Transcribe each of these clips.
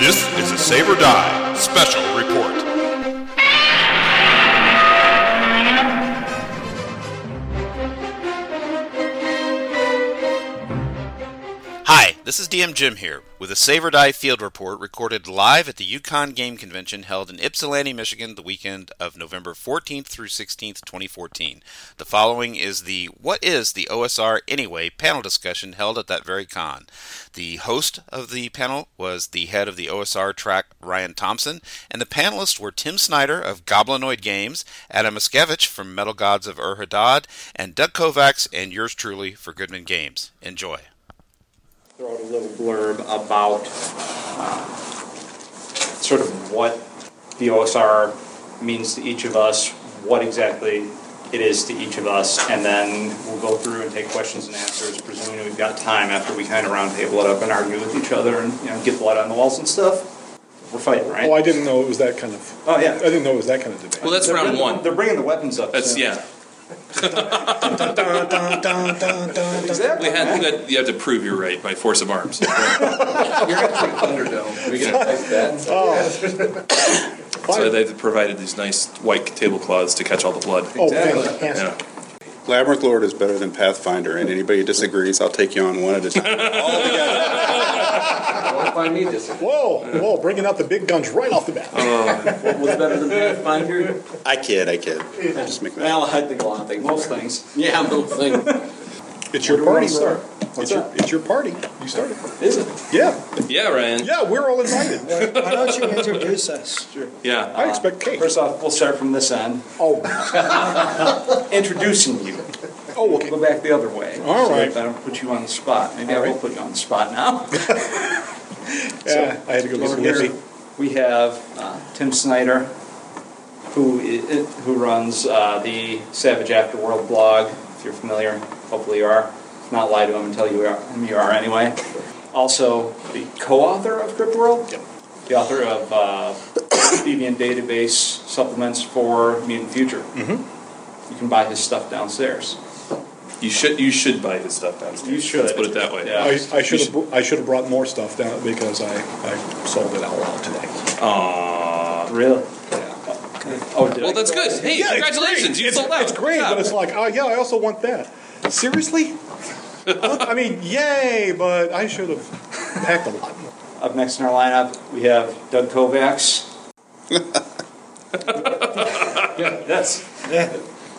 This is a Save or Die special report. Hi, this is DM Jim here with a Save or Die field report recorded live at the U-Con Game Convention held in Ypsilanti, Michigan the weekend of November 14th through 16th, 2014. The following is the What is the OSR Anyway panel discussion held at that very con. The host of the panel was the head of the OSR track, Ryan Thompson, and the panelists were Tim Snyder of Goblinoid Games, Adam Muszkiewicz from Metal Gods of Ur-Hadad, and Doug Kovacs and yours truly for Goodman Games. Enjoy. Throw out a little blurb about sort of what the OSR means to each of us, what exactly it is to each of us, and then we'll go through and take questions and answers, presuming we've got time after we kind of roundtable it up and argue with each other and, you know, get blood on the walls and stuff. We're fighting, right? Oh, I didn't know it was that kind of... Oh, yeah. I didn't know it was that kind of debate. Well, that's round one. They're bringing the weapons up. That's, so. Yeah. Exactly. You have to prove you're right by force of arms. You're going to take Thunderdome. We're going to fight that. Oh. So they've provided these nice white tablecloths to catch all the blood. Oh, exactly. Yeah. Labyrinth Lord is better than Pathfinder, and anybody who disagrees, I'll take you on one at a time. All together. What if I need this? Whoa, bringing out the big guns right off the bat. What was better than Pathfinder? I kid. Just make that. Well, I think a lot of things. Most things. Yeah, most things. It's your party, sir. It's your party. You started. Is it? Yeah. Yeah, Ryan. Yeah, we're all invited. Why don't you introduce us? Sure. Yeah. I expect cake. First off, we'll start from this end. Oh. Introducing you. Oh, okay. We'll go back the other way. All right. So I don't put you on the spot. Maybe I will put you on the spot now. Yeah, I had to go over here. We have Tim Snyder, who runs the Savage Afterworld blog, if you're familiar. Hopefully you are. Not lie to him and tell you you are anyway. Also, the co-author of Crypt World, yep. The author of Deviant Database supplements for Mutant Future. Mm-hmm. You can buy his stuff downstairs. You should buy his stuff downstairs. You should. Let's put it that way. Yeah. I should have brought more stuff down because I sold it out loud today. Aww. Really? Yeah. Okay. Oh, well, that's good. Hey, yeah, congratulations! You sold out. It's great, but it's like, oh yeah, I also want that. Seriously? I mean, yay, but I should have packed a lot more. Up next in our lineup, we have Doug Kovacs.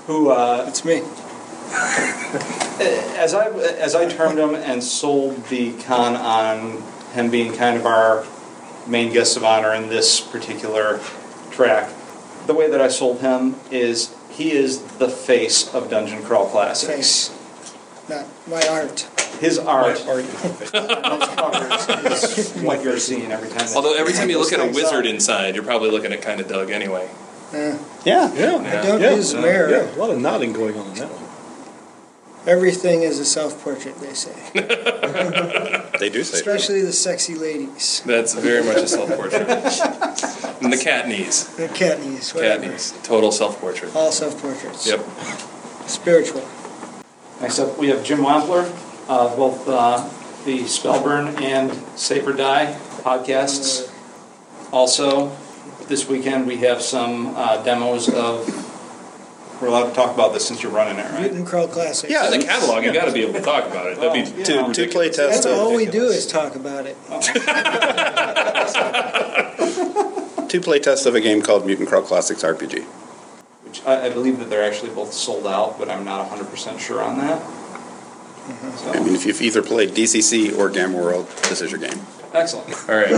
Who? It's me. As I termed him and sold the con on him being kind of our main guest of honor in this particular track, the way that I sold him is he is the face of Dungeon Crawl Classics. Face. Not my art. His art. My art. Is what you're seeing every time. Although every time you look at a wizard inside, you're probably looking at kind of Doug anyway. Yeah. I don't use mirror. Yeah, a lot of nodding going on in that one. Everything is a self-portrait, they say. They do say. Especially the sexy ladies. That's very much a self-portrait. And the cat knees. Whatever. Cat knees. Total self-portrait. All self-portraits. Yep. Spiritual. Next up, we have Jim Wampler of both the Spellburn and Save or Die podcasts. Also, this weekend we have some demos of... We're allowed to talk about this since you're running it, right? Mutant Crawl Classics. Yeah, the catalog, you've got to be able to talk about it. That'd be to play test. That's all we do is talk about it. Two play tests of a game called Mutant Crawl Classics RPG. I believe that they're actually both sold out, but I'm not 100% sure on that. Mm-hmm. So. I mean, if you've either played DCC or Gamma World, this is your game. Excellent. All right.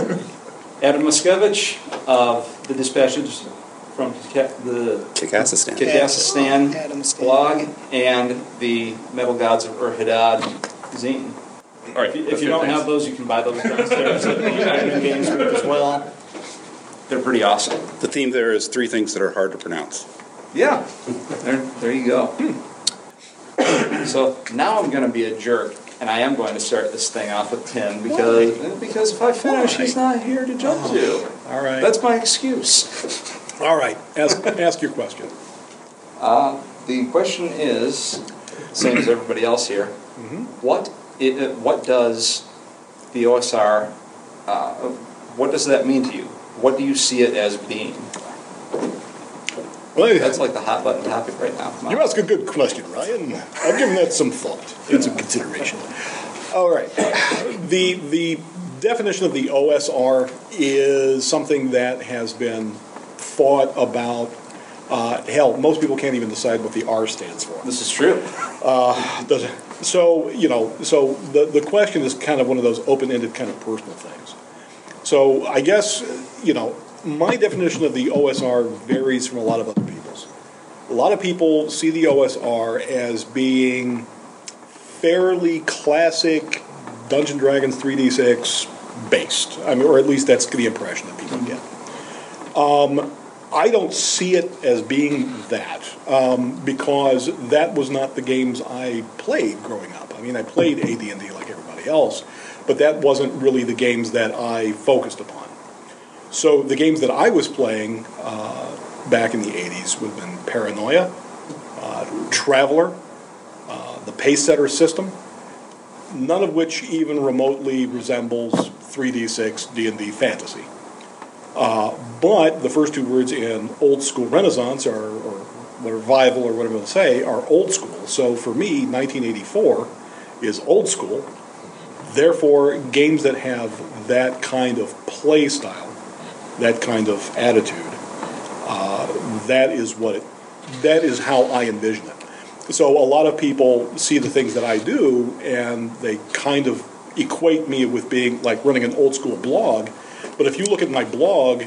Adam Muszkiewicz of the Dispatches from the Kikassistan blog and the Metal Gods of Ur-Hadad zine. All right. If you don't have those, you can buy those downstairs at the United Games Group as well. They're pretty awesome. The theme there is three things that are hard to pronounce. Yeah, there you go. So now I'm going to be a jerk, and I am going to start this thing off with Tim because if I finish, he's not here to jump to. All right, that's my excuse. All right, ask your question. The question is same as everybody else here. Mm-hmm. What does the OSR? What does that mean to you? What do you see it as being? Well, that's like the hot button topic right now. You ask a good question, Ryan. I've given that some thought and some consideration. All right. The definition of the OSR is something that has been thought about. Hell, most people can't even decide what the R stands for. This is true. So the question is kind of one of those open-ended kind of personal things. So I guess, my definition of the OSR varies from a lot of other people's. A lot of people see the OSR as being fairly classic Dungeons & Dragons 3d6 based. I mean, or at least that's the impression that people get. I don't see it as being that, because that was not the games I played growing up. I mean, I played AD&D like everybody else, but that wasn't really the games that I focused upon. So the games that I was playing back in the 80s would have been Paranoia, Traveler, the Pacesetter system, none of which even remotely resembles 3D6 D&D fantasy. But the first two words in old school Renaissance or revival or whatever they'll say are old school. So for me, 1984 is old school. Therefore, games that have that kind of play style, that kind of attitude, that is how I envision it. So a lot of people see the things that I do and they kind of equate me with being like running an old school blog. But if you look at my blog,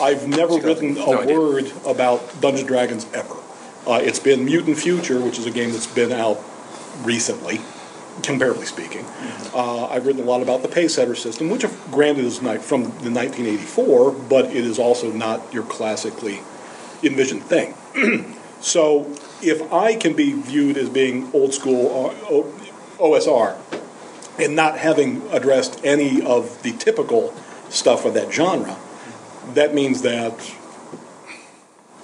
I've never written a word about Dungeons & Dragons ever. It's been Mutant Future, which is a game that's been out recently, comparatively speaking. I've written a lot about the Pacesetter system, which, granted, is not from the 1984, but it is also not your classically envisioned thing. So if I can be viewed as being old school OSR and not having addressed any of the typical stuff of that genre, that means that,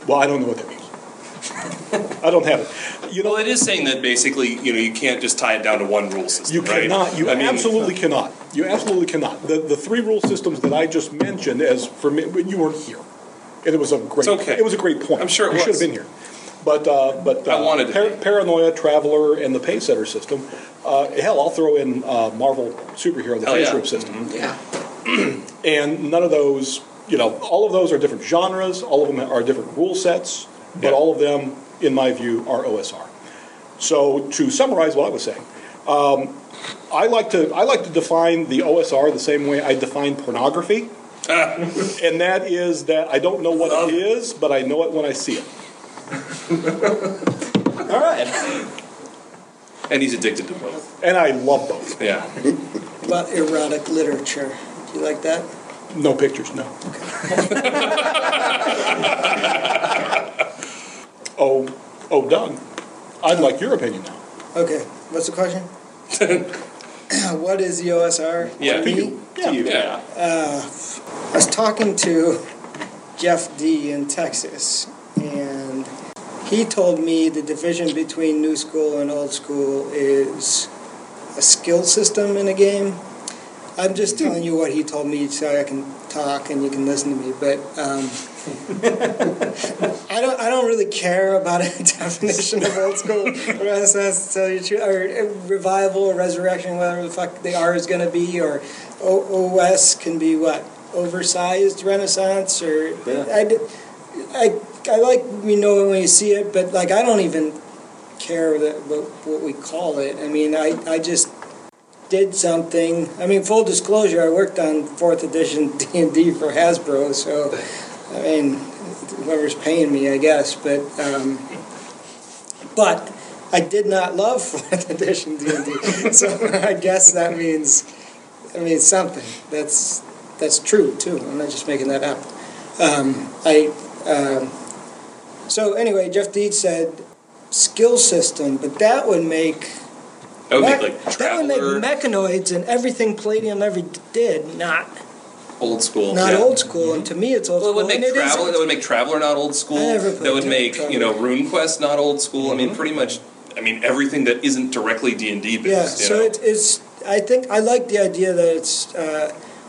well, I don't know what that means. I don't have it. Well, it is saying that basically, you can't just tie it down to one rule system. You cannot. Right? I absolutely cannot. You absolutely cannot. The three rule systems that I just mentioned, as for me, you weren't here, and it was a great. It's okay. It was a great point. I'm sure it was. You should have been here. But I wanted Paranoia, Traveler, and the Pacesetter system. Hell, I'll throw in Marvel Superhero, the Face Room system. Mm-hmm. Yeah. And none of those. All of those are different genres, all of them are different rule sets, but all of them, in my view, are OSR. So to summarize what I was saying, I like to define the OSR the same way I define pornography, and that is that I don't know what it is, but I know it when I see it. All right. And he's addicted to both. And I love both. Yeah. What about erotic literature? Do you like that? No pictures, no. Oh, Doug, I'd like your opinion now. Okay, what's the question? What is the OSR? Yeah, to you. Yeah. I was talking to Jeff D. in Texas, and he told me the division between new school and old school is a skill system in a game. I'm just telling you what he told me so I can talk and you can listen to me. But I don't really care about a definition of old school Renaissance, to tell you the truth, or revival or resurrection, whatever the fuck the R is going to be, or OS can be what? Oversized Renaissance? Or yeah. I like, know it when you see it, but like I don't even care what we call it. I mean, I just did something. I mean, full disclosure, I worked on 4th Edition D&D for Hasbro, so, I mean, whoever's paying me, I guess, but I did not love 4th Edition D&D, so I guess that means, something. That's true, too. I'm not just making that up. So, anyway, Jeff Deed said skill system, but that would make... That would be like Traveler. That would make mechanoids and everything Palladium ever did not old school. Not old school, and to me it's old school. That would make Traveler not old school. That would make RuneQuest not old school. Mm-hmm. I mean, pretty much. I mean, everything that isn't directly D&D based. Yeah. So it's. I think I like the idea that it's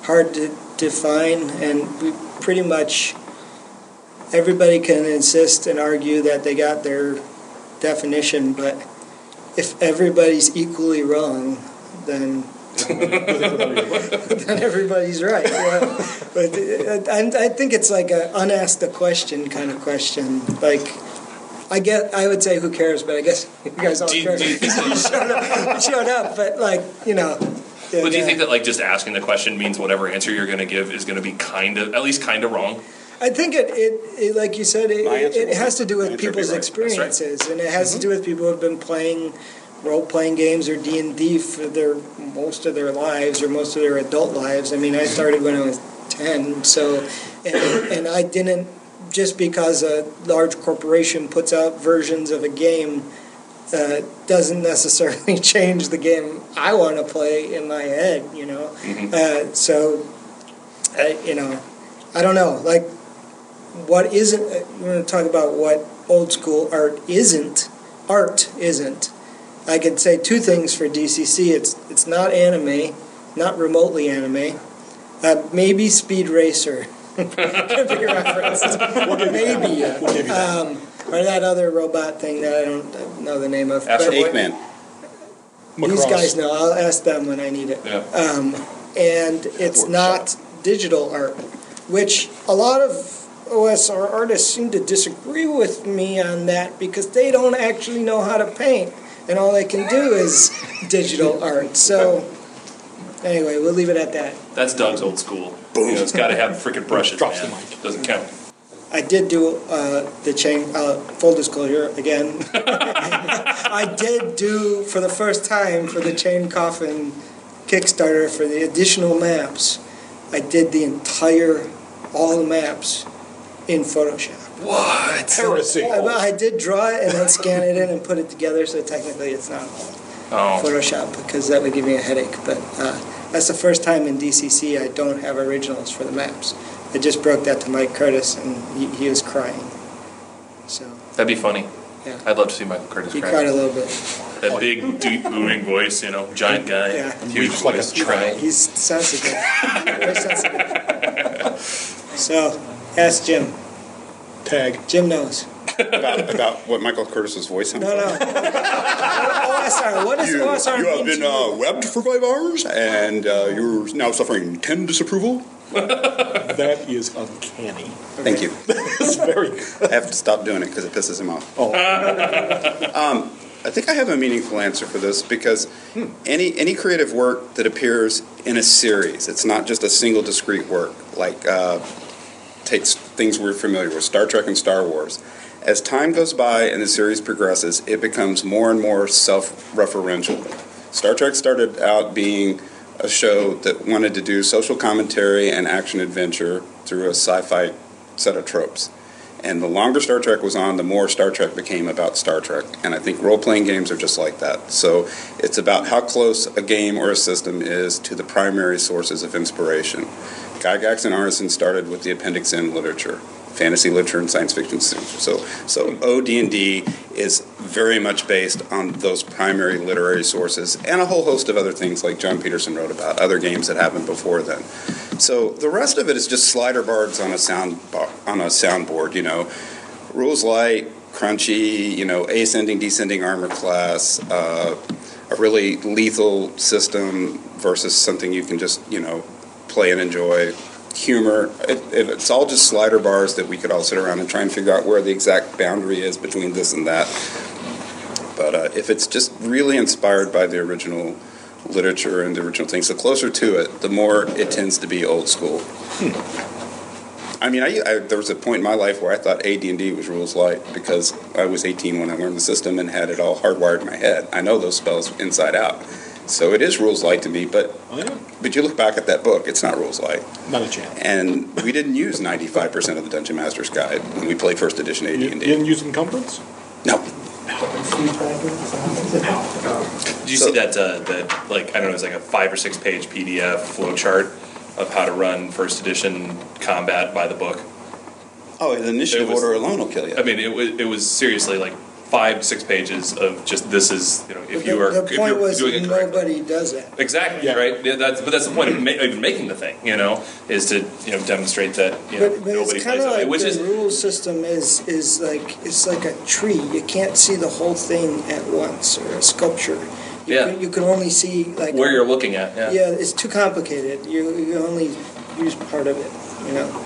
hard to define, and we pretty much everybody can insist and argue that they got their definition, but if everybody's equally wrong, then then everybody's right. Yeah. But I think it's like an unasked a question kind of question. Like, I would say who cares, but I guess you guys all care. You showed up, but like, you know. Yeah, but do you think that like just asking the question means whatever answer you're going to give is going to be at least kind of wrong? I think it like you said, it has to do with people's experiences, right. And it has to do with people who have been playing role-playing games or D&D for most of their adult lives. I mean, I started when I was 10, so and I didn't, just because a large corporation puts out versions of a game doesn't necessarily change the game I want to play in my head, you know. I don't know, like, what isn't, we're going to talk about what old school art isn't. I could say two things for DCC. It's not anime, not remotely anime. Maybe Speed Racer could be referenced. Maybe. Or that other robot thing that I don't know the name of. Ask Eggman. These guys know. I'll ask them when I need it. Yeah. And it's not digital art, which a lot of OSR artists seem to disagree with me on that because they don't actually know how to paint. And all they can do is digital art. So, anyway, we'll leave it at that. That's Doug's old school. Boom. You know, it's got to have freaking brushes. Drops the mic. Doesn't count. I did do full disclosure again. I did do, for the first time, for the Chain Coffin Kickstarter, for the additional maps, I did all the maps in Photoshop. What? Heresy. I did draw it and then scan it in and put it together, so technically it's not Photoshop, because that would give me a headache. But that's the first time in DCC I don't have originals for the maps. I just broke that to Mike Curtis, and he was crying. So that'd be funny. Yeah. I'd love to see Michael Curtis cry. He cried a little bit. That big, deep, booming voice, you know, giant guy. Yeah. Huge voice, crying. He's sensitive. Very sensitive. So, ask Jim. Tag. Jim knows. About what Michael Curtis's voice sounds like? No. OSR. What does OSR mean? You have been webbed for 5 hours, and you're now suffering 10 disapproval. That is uncanny. Okay. Thank you. That's very good. I have to stop doing it because it pisses him off. Oh. I think I have a meaningful answer for this, because any creative work that appears in a series, it's not just a single discrete work, like... takes things we're familiar with, Star Trek and Star Wars. As time goes by and the series progresses, it becomes more and more self-referential. Star Trek started out being a show that wanted to do social commentary and action-adventure through a sci-fi set of tropes. And the longer Star Trek was on, the more Star Trek became about Star Trek. And I think role-playing games are just like that. So it's about how close a game or a system is to the primary sources of inspiration. Gygax and Arneson started with the Appendix N literature, fantasy literature and science fiction. So OD&D is very much based on those primary literary sources and a whole host of other things like John Peterson wrote about, other games that happened before then. So the rest of it is just slider bars on a soundboard, you know. Rules light, crunchy, you know, ascending, descending armor class, a really lethal system versus something you can just, you know, play and enjoy, humor. It's all just slider bars that we could all sit around and try and figure out where the exact boundary is between this and that. But if it's just really inspired by the original literature and the original things, the closer to it, the more it tends to be old school. I mean, there was a point in my life where I thought AD&D was rules light because I was 18 when I learned the system and had it all hardwired in my head. I know those spells inside out. So it is rules light to me, but but you look back at that book, it's not rules light. Not a chance. And we didn't use 95% of the Dungeon Master's Guide when we played First Edition AD&D. You didn't use Encumbrance? No. Did you see that like, I don't know, it's like a 5 or 6 page PDF flow chart of how to run First Edition combat by the book? Oh, the initiative order alone will kill you. I mean, it was seriously like 5-6 pages of just this is, you know, if you are. The point was nobody does that. Exactly, right? But that's the point of even making the thing, you know, is to, you know, demonstrate that, you know, nobody plays that way. But the rule system is like, it's like a tree. You can't see the whole thing at once, or a sculpture. You can only see like where you're looking at. Yeah, it's too complicated. You only use part of it, you know.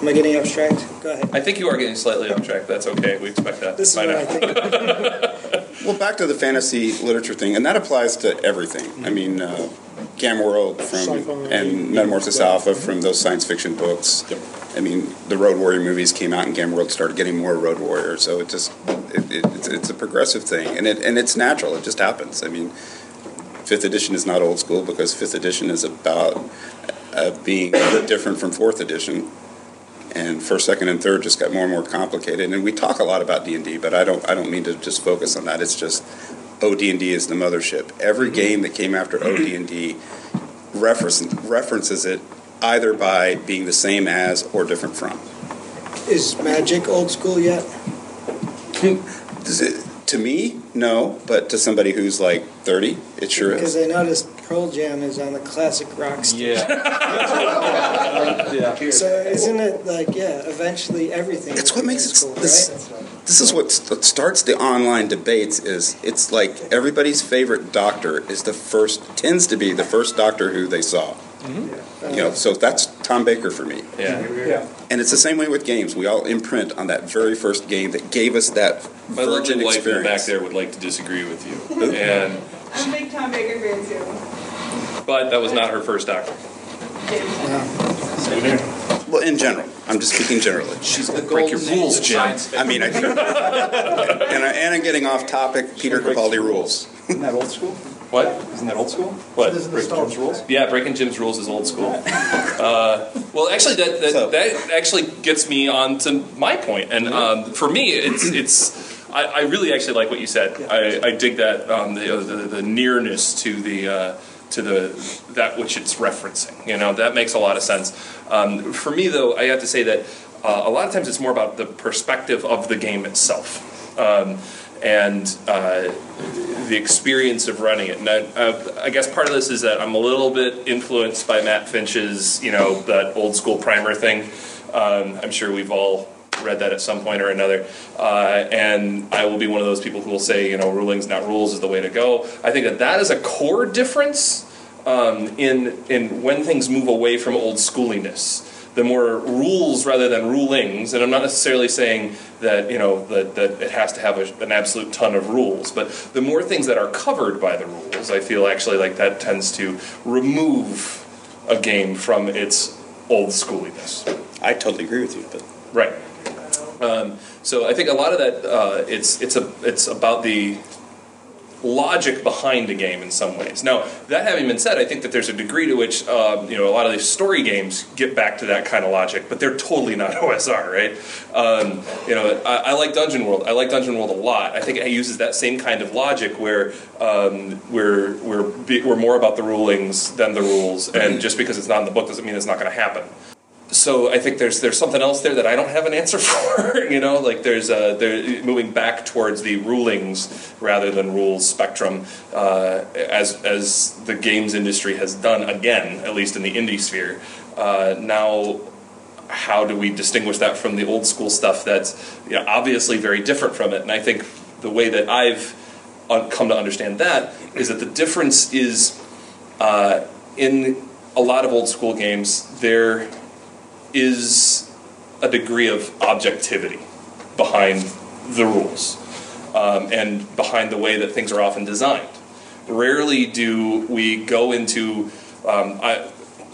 Am I getting abstract? Go ahead. I think you are getting slightly abstract. That's okay. We expect that. This is what I think. Well, back to the fantasy literature thing, and that applies to everything. Mm-hmm. I mean, Gamma World and Metamorphosis Alpha from those science fiction books. Yep. I mean, the Road Warrior movies came out, and Gamma World started getting more Road Warrior. So it just it's a progressive thing, and it's natural. It just happens. I mean, Fifth Edition is not old school because Fifth Edition is about being different from Fourth Edition. And first, second, and third just got more and more complicated. And we talk a lot about D&D, but I don't mean to just focus on that. It's just OD&D is the mothership. Every game that came after OD&D references it either by being the same as or different from. Is Magic old school yet? To me, no, but to somebody who's like 30, it sure is. Because I noticed Pearl Jam is on the classic rock stage. Yeah. So isn't it like, eventually everything. That's what makes it cool, right? This is what starts the online debates. Is it's like everybody's favorite doctor is tends to be the first Doctor Who they saw. Mm-hmm. You know, so that's Tom Baker for me. Yeah. And it's the same way with games. We all imprint on that very first game that gave us that virgin experience. My lovely wife back there would like to disagree with you. And I'm a big Tom Baker fan too. But that was not her first Doctor. Yeah. Well, in general, I'm just speaking generally. She's going to break your rules, Jim. I mean, I do. And I'm getting off topic. Peter Capaldi rules. Isn't that old school? What? Isn't that old school? What? So breaking Jim's rules? Yeah, breaking Jim's rules is old school. Well, actually, that actually gets me on to my point. And for me, it's I really actually like what you said. Yeah. I dig that the nearness to the that which it's referencing. You know, that makes a lot of sense. For me, though, I have to say that a lot of times it's more about the perspective of the game itself. And the experience of running it. And I guess part of this is that I'm a little bit influenced by Matt Finch's, you know, that old school primer thing. I'm sure we've all read that at some point or another. And I will be one of those people who will say, you know, rulings, not rules is the way to go. I think that is a core difference in when things move away from old schooliness. The more rules rather than rulings, and I'm not necessarily saying that, you know, that it has to have an absolute ton of rules, but the more things that are covered by the rules, I feel actually like that tends to remove a game from its old schooliness. I totally agree with you, but right. So I think a lot of that it's about the logic behind a game in some ways. Now, that having been said, I think that there's a degree to which you know, a lot of these story games get back to that kind of logic, but they're totally not OSR, right? You know, I like Dungeon World. I like Dungeon World a lot. I think it uses that same kind of logic where we're more about the rulings than the rules, and just because it's not in the book doesn't mean it's not going to happen. So I think there's something else there that I don't have an answer for, you know, like they're moving back towards the rulings rather than rules spectrum, as the games industry has done again, at least in the indie sphere. Now, how do we distinguish that from the old school stuff that's, you know, obviously very different from it? And I think the way that I've come to understand that is that the difference is in a lot of old school games, they're is a degree of objectivity behind the rules and behind the way that things are often designed. Rarely do we go into,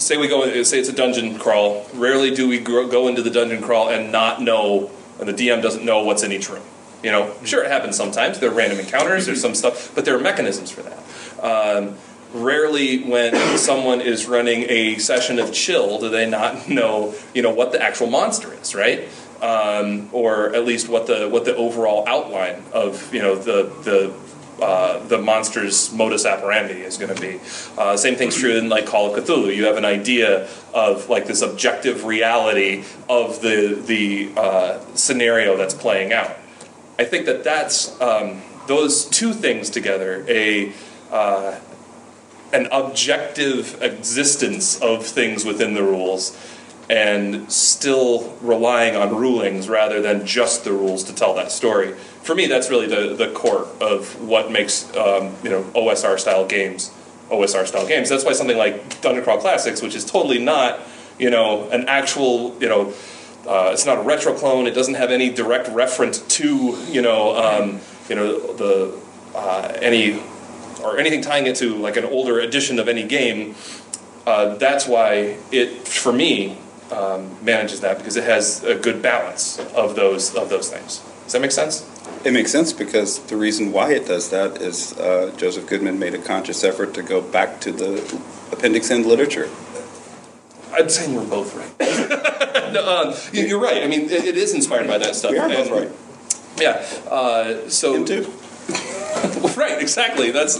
say it's a dungeon crawl, rarely do we go into the dungeon crawl and not know, and the DM doesn't know what's in each room. You know, sure, it happens sometimes, there are random encounters, there's some stuff, but there are mechanisms for that. Rarely when someone is running a session of Chill do they not know, you know, what the actual monster is, right? Or at least what the overall outline of, you know, the monster's modus operandi is going to be. Same thing's true in, like, Call of Cthulhu. You have an idea of, like, this objective reality of the scenario that's playing out. I think that that's those two things together, an objective existence of things within the rules and still relying on rulings rather than just the rules to tell that story. For me, that's really the core of what makes OSR-style games. That's why something like Dungeon Crawl Classics, which is totally not, an actual, it's not a retro clone. It doesn't have any direct reference to, anything tying it to like an older edition of any game. That's why it, for me, manages that, because it has a good balance of those things. Does that make sense? It makes sense, because the reason why it does that is Joseph Goodman made a conscious effort to go back to the appendix and literature. I'd say we're both right. No, you're right. I mean, it is inspired by that stuff. We are both right. Yeah. So. Him too. Right. Exactly. That's.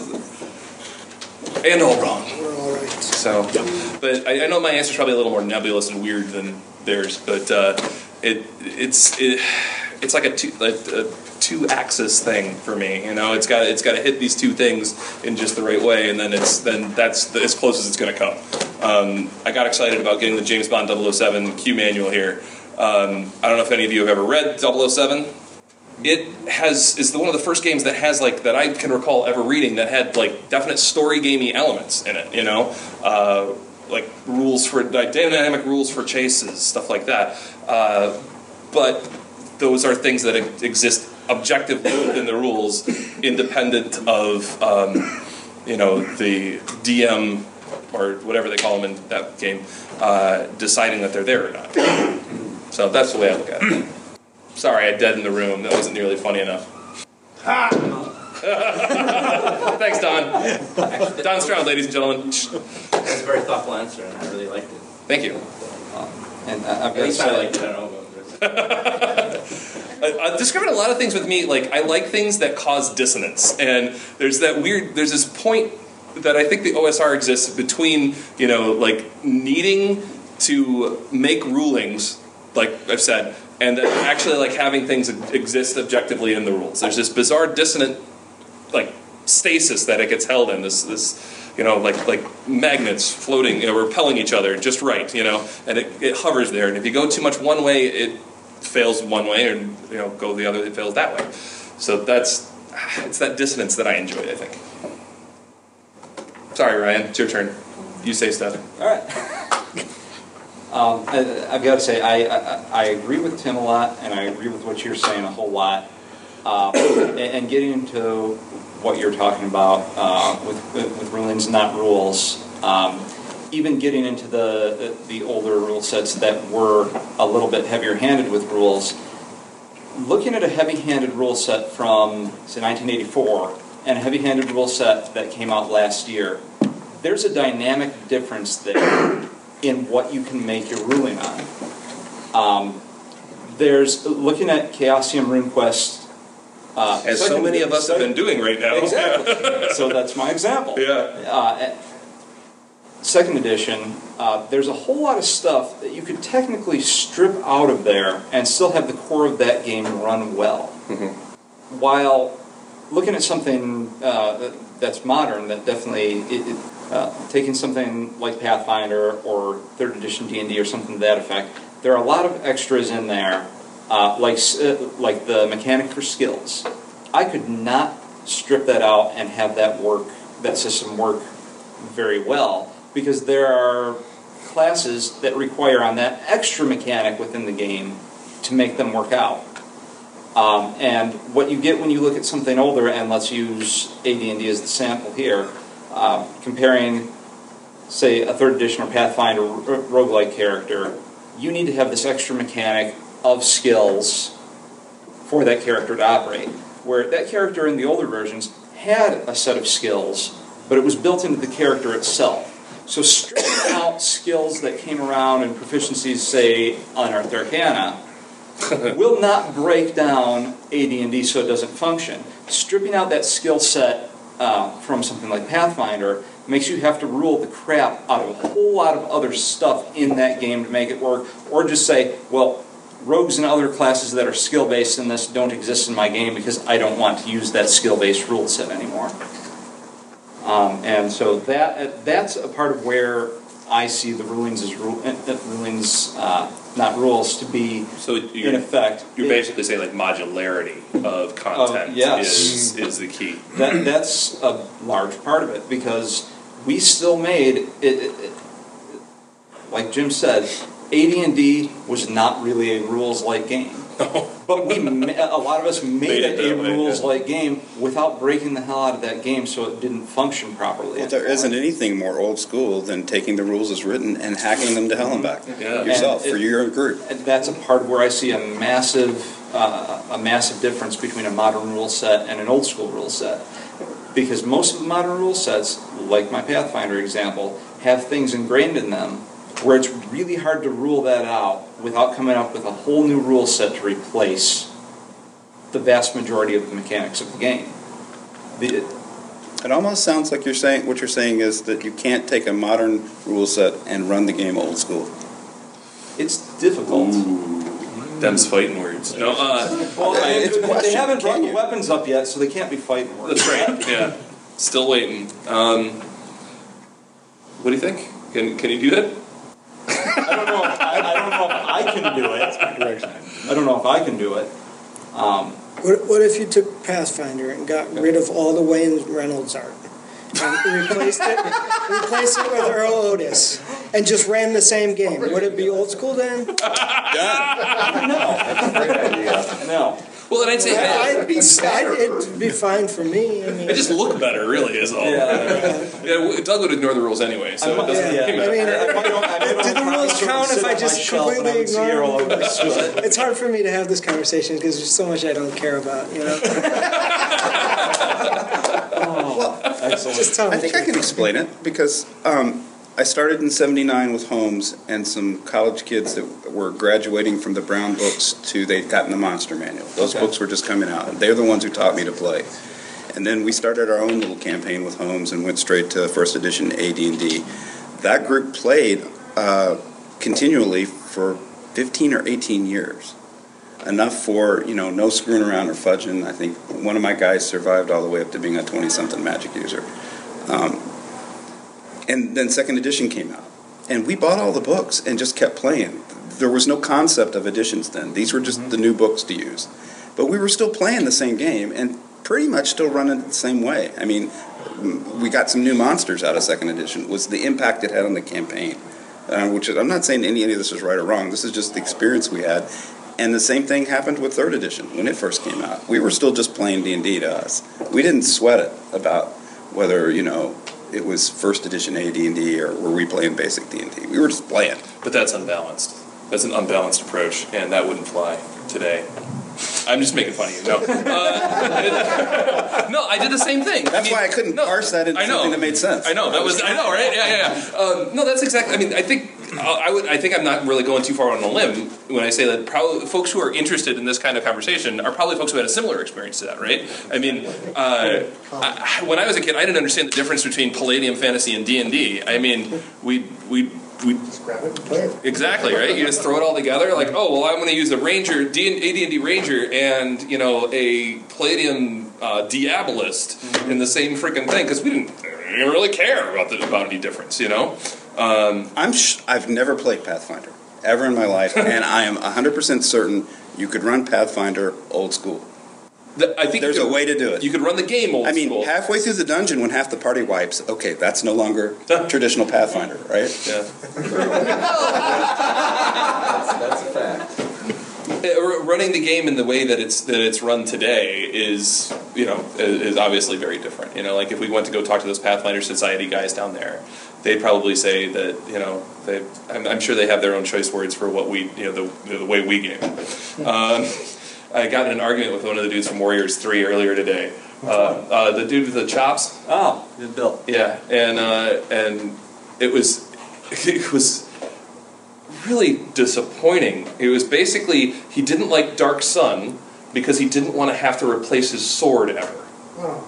And all wrong. We're all right. So. Yeah. But I know my answer's probably a little more nebulous and weird than theirs, but it's like a two-axis thing for me. It's got to hit these two things in just the right way, and then that's as close as it's going to come. I got excited about getting the James Bond 007 Q manual here. I don't know if any of you have ever read 007. It's one of the first games that has that I can recall ever reading that had definite story gamey elements in it. Rules for dynamic rules for chases, stuff like that. But those are things that exist objectively within the rules, independent of the DM or whatever they call them in that game deciding that they're there or not. So that's the way I look at it. Sorry, I deadened the room. That wasn't nearly funny enough. Ha! Thanks, Don. Don Stroud, ladies and gentlemen. That was a very thoughtful answer, and I really liked it. Thank you. And I'm going to say, I don't know. I discovered a lot of things with me. I like things that cause dissonance, and there's this point that I think the OSR exists between needing to make rulings, like I've said, and then actually having things exist objectively in the rules. There's this bizarre dissonant stasis that it gets held in. This magnets floating, repelling each other just right, and it hovers there. And if you go too much one way, it fails one way, and go the other, it fails that way. So it's that dissonance that I enjoyed, I think. Sorry, Ryan, it's your turn. You say stuff. All right. I've got to say, I agree with Tim a lot, and I agree with what you're saying a whole lot. And getting into what you're talking about with rulings, not rules. Even getting into the older rule sets that were a little bit heavier-handed with rules, looking at a heavy-handed rule set from, say, 1984 and a heavy-handed rule set that came out last year, there's a dynamic difference there in what you can make your ruling on. There's looking at Chaosium RuneQuest, as so many of us have been doing right now. Exactly. So that's my example. Yeah. Second edition, there's a whole lot of stuff that you could technically strip out of there and still have the core of that game run well. Mm-hmm. While looking at something that's modern, that definitely, taking something like Pathfinder or third edition D&D or something to that effect, there are a lot of extras in there. Like the mechanic for skills. I could not strip that out and have that system work very well, because there are classes that require on that extra mechanic within the game to make them work out. And what you get when you look at something older, and let's use AD&D as the sample here, comparing, say, a third edition or Pathfinder roguelike character, you need to have this extra mechanic of skills for that character to operate, where that character in the older versions had a set of skills, but it was built into the character itself. So stripping out skills that came around and proficiencies, say, on Unearthed Arcana, will not break down AD&D so it doesn't function. Stripping out that skill set from something like Pathfinder makes you have to rule the crap out of a whole lot of other stuff in that game to make it work, or just say, well, rogues and other classes that are skill-based in this don't exist in my game because I don't want to use that skill-based rule set anymore. And so that's a part of where I see the rulings as not rules to be so in effect. You're basically saying like modularity of content is the key. That's a large part of it because we still made it like Jim said. AD&D was not really a rules-like game, but a lot of us made it a rules-like game without breaking the hell out of that game, so it didn't function properly. Well, there isn't anything more old school than taking the rules as written and hacking them to hell and back yourself for your group. That's a part where I see a massive difference between a modern rule set and an old school rule set, because most of the modern rule sets, like my Pathfinder example, have things ingrained in them where it's really hard to rule that out without coming up with a whole new rule set to replace the vast majority of the mechanics of the game. It almost sounds like what you're saying is that you can't take a modern rule set and run the game old school. It's difficult. Them's fighting words. No, they haven't brought the weapons up yet, so they can't be fighting words. That's right. Yeah, still waiting. What do you think? Can you do that? I don't know if I can do it. What if you took Pathfinder and got rid of all the Wayne Reynolds art and replaced it with Earl Otis and just ran the same game? Would it be old school then? Done. No. That's a great idea. No. Well, then I'd say it'd be fine for me. I mean, it just look better, really, is all. Yeah, Doug would ignore the rules anyway, so it doesn't matter. Do the rules count if I just completely ignore them? It's hard for me to have this conversation because there's so much I don't care about, you know? I think I can explain it because I started in '79 with Holmes and some college kids that were graduating from the Brown books to they'd gotten the Monster Manual. Those books were just coming out, and they're the ones who taught me to play. And then we started our own little campaign with Holmes and went straight to First Edition AD&D. That group played continually for 15 or 18 years, enough for no screwing around or fudging. I think one of my guys survived all the way up to being a 20-something magic user. And then Second Edition came out. And we bought all the books and just kept playing. There was no concept of editions then. These were just the new books to use. But we were still playing the same game and pretty much still running the same way. I mean, we got some new monsters out of Second Edition. Was the impact it had on the campaign. Which is, I'm not saying any of this is right or wrong. This is just the experience we had. And the same thing happened with Third Edition when it first came out. We were still just playing D&D to us. We didn't sweat it about whether, it was First Edition AD&D, or were we playing basic D&D? We were just playing. But that's unbalanced. That's an unbalanced approach, and that wouldn't fly today. I'm just making fun of you. No, I did the same thing. That's why I couldn't parse that into something that made sense. I know. I know, right? Yeah. No, that's exactly. I mean, I think I'm not really going too far on a limb when I say that probably folks who are interested in this kind of conversation are probably folks who had a similar experience to that, right? I mean, when I was a kid, I didn't understand the difference between Palladium fantasy and D&D. I mean, we just grab it and play it. Exactly, right? You just throw it all together like, oh, well, I'm going to use the Ranger, AD&D Ranger, and, a Palladium Diabolist in the same freaking thing, because we didn't really care about any difference, I've never played Pathfinder, ever in my life, and I am 100% certain you could run Pathfinder old school. I think there's a way to do it. You could run the game old school. I mean, halfway through the dungeon when half the party wipes, okay, that's no longer traditional Pathfinder, right? Yeah. that's a fact. Running the game in the way that it's run today is obviously very different. Like if we went to go talk to those Pathfinder Society guys down there, they'd probably say that I'm sure they have their own choice words for what we the way we game. I got in an argument with one of the dudes from Warriors 3 earlier today. The dude with the chops. Oh, Bill. Yeah, and it was really disappointing. It was basically he didn't like Dark Sun because he didn't want to have to replace his sword ever. Oh.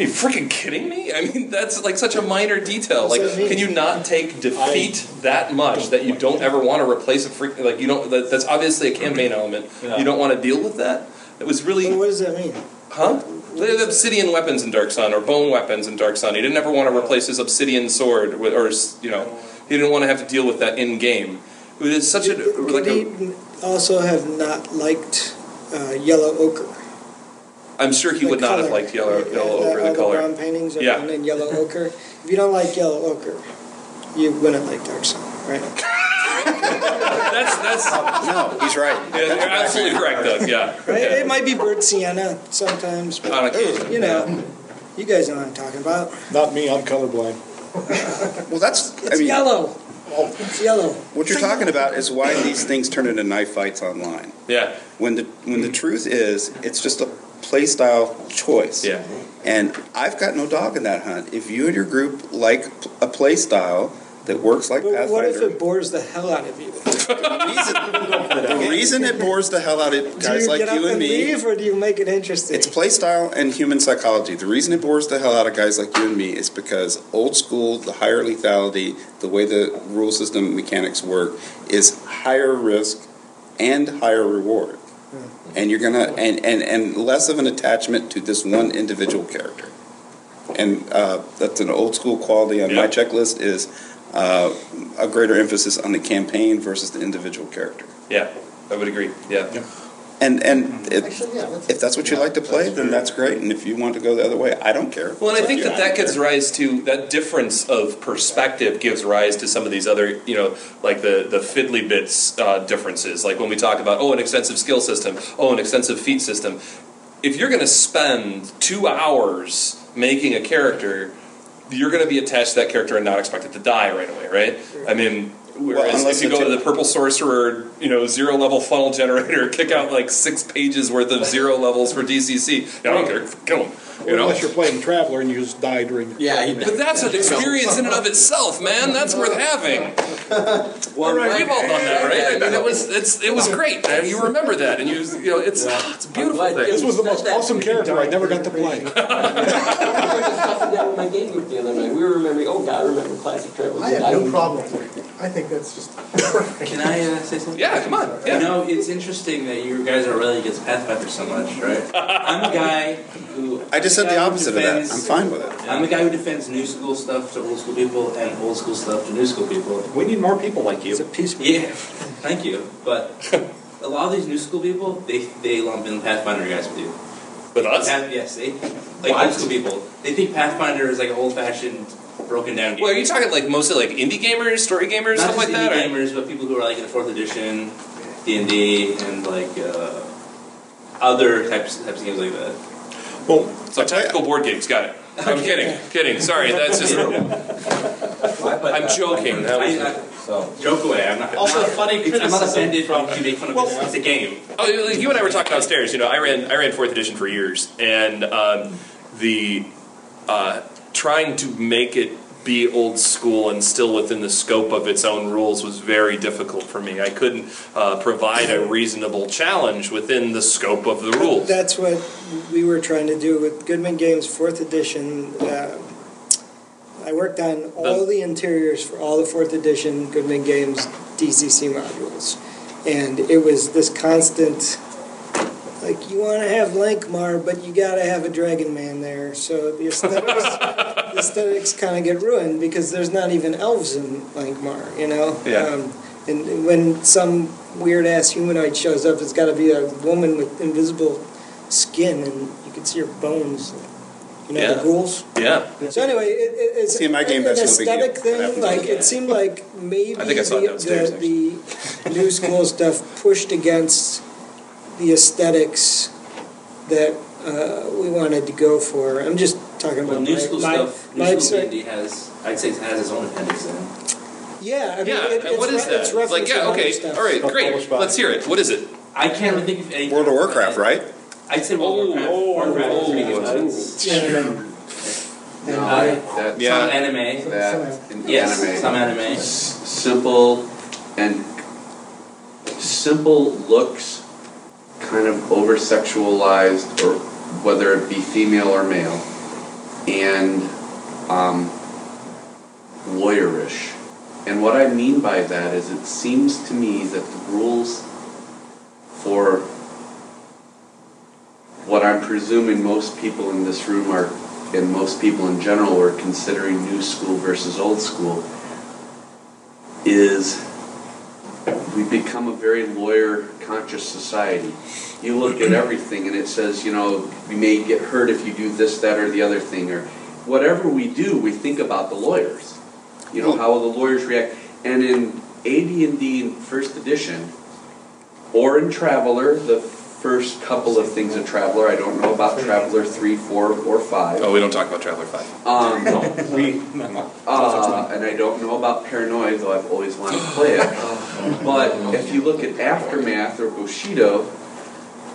Are you freaking kidding me? I mean, that's like such a minor detail. Like, can you not take defeat that much that you don't ever want to replace a freak? Like, you don't. That's obviously a campaign element. Yeah. You don't want to deal with that. It was really. But what does that mean? Huh? Obsidian weapons in Dark Sun, or bone weapons in Dark Sun. He didn't ever want to replace his obsidian sword, with, or you know, he didn't want to have to deal with that in game. It was such He also have not liked yellow ochre. I'm sure he would not have liked yellow ochre. The color. Brown paintings are done in yellow ochre. If you don't like yellow ochre, you wouldn't like Dark Sun, right? No, he's right. Yeah, you're absolutely correct, Doug. Yeah. Right? Yeah. It might be burnt sienna sometimes, but on occasion, you know, you guys know what I'm talking about. Not me. I'm colorblind. Well, that's it's yellow. Oh. It's yellow. What you're talking about is why these things turn into knife fights online. Yeah. When the truth is, it's just a play style choice. Yeah. And I've got no dog in that hunt. If you and your group like a play style that works like Pathfinder. But what if it bores the hell out of you? The reason it bores the hell out of guys like you and me. Do you get up and leave, or do you make it interesting? It's play style and human psychology. The reason it bores the hell out of guys like you and me is because old school, the higher lethality, the way the rule system mechanics work, is higher risk and higher reward. Hmm. And you're gonna and less of an attachment to this one individual character. And that's an old school quality on my checklist is. A greater emphasis on the campaign versus the individual character. Yeah, I would agree. Yeah. And if that's what you like to play, then that's great. And if you want to go the other way, I don't care. Well, and I think that gives rise to that difference of perspective gives rise to some of these other, you know, like the fiddly bits differences. Like when we talk about an extensive skill system, an extensive feat system. If you're going to spend 2 hours making a character, you're going to be attached to that character and not expected to die right away, right? Sure. I mean, whereas if you go to the Purple Sorcerer, you know, zero-level funnel generator, kick out like 6 pages worth of zero levels for DCC, I don't care, kill him. You know? Unless you're playing Traveler and you just die during the but that's an experience in and of itself, man. That's worth having. Well, we've all done that, right? I mean, it was great, man. You remember that, and you know, it's a beautiful thing. This was the most awesome character I never got to play. With my game group the other night, we were remembering. Oh God, I remember classic Traveler. I have no problem. I think that's just. Can I say something? Yeah, come on. Yeah. You know, it's interesting that you guys are really against Pathfinder so much, right? I'm a guy who. I just said the opposite of that. I'm fine with it. I'm the guy who defends new school stuff to old school people and old school stuff to new school people. We need more people like you. It's a peace group. Yeah, thank you. But a lot of these new school people, they lump in Pathfinder guys with you. With us? Yes, they like old school people. They think Pathfinder is like an old fashioned, broken down game. Well, are you talking like mostly like indie gamers, story gamers, stuff like that? Not indie gamers, but people who are like in the 4th edition, D&D, and like other types of games like that. Well, it's like tactical board games. Got it. I'm kidding. Sorry, that's just. I'm joking. Joke away. I'm not. Also, funny criticism. I'm not offended from you make fun of it. It's a game. Oh, you and I were talking downstairs. You know, I ran 4th edition for years, and the trying to make it be old school and still within the scope of its own rules was very difficult for me. I couldn't provide a reasonable challenge within the scope of the rules. That's what we were trying to do with Goodman Games 4th edition. I worked on all the interiors for all the 4th edition Goodman Games DCC modules. And it was this constant, like, you want to have Lankmar, but you got to have a Dragon Man there. So the aesthetics... Aesthetics kind of get ruined because there's not even elves in Lankmar, you know? Yeah. And when some weird-ass humanoid shows up, it's got to be a woman with invisible skin, and you can see her bones. You know the ghouls? Yeah. So anyway, it's see, in my game, that's an aesthetic thing. Like, it seemed like maybe the new school stuff pushed against the aesthetics that we wanted to go for. I'm just talking about new school stuff. New school D&D has, I'd say, it has its own appendix in it. Yeah, I mean, what is that? It's like, all right, great. Let's hear it. What is it? I can't really think of anything. World of Warcraft, right? I'd say World of Warcraft. Some anime. Yes, some anime. Simple looks, kind of over-sexualized, or whether it be female or male. and lawyerish. And what I mean by that is it seems to me that the rules for what I'm presuming most people in this room are, and most people in general are considering new school versus old school, is we become a very lawyer-conscious society. You look at everything and it says, you know, you may get hurt if you do this, that, or the other thing, or whatever we do, we think about the lawyers. You know, how will the lawyers react? And in AD&D in First Edition, or in Traveler, the first couple of things in Traveler, I don't know about Traveler 3, 4, or 5. Oh, we don't talk about Traveler 5. And I don't know about Paranoia, though I've always wanted to play it. But if you look at Aftermath or Bushido,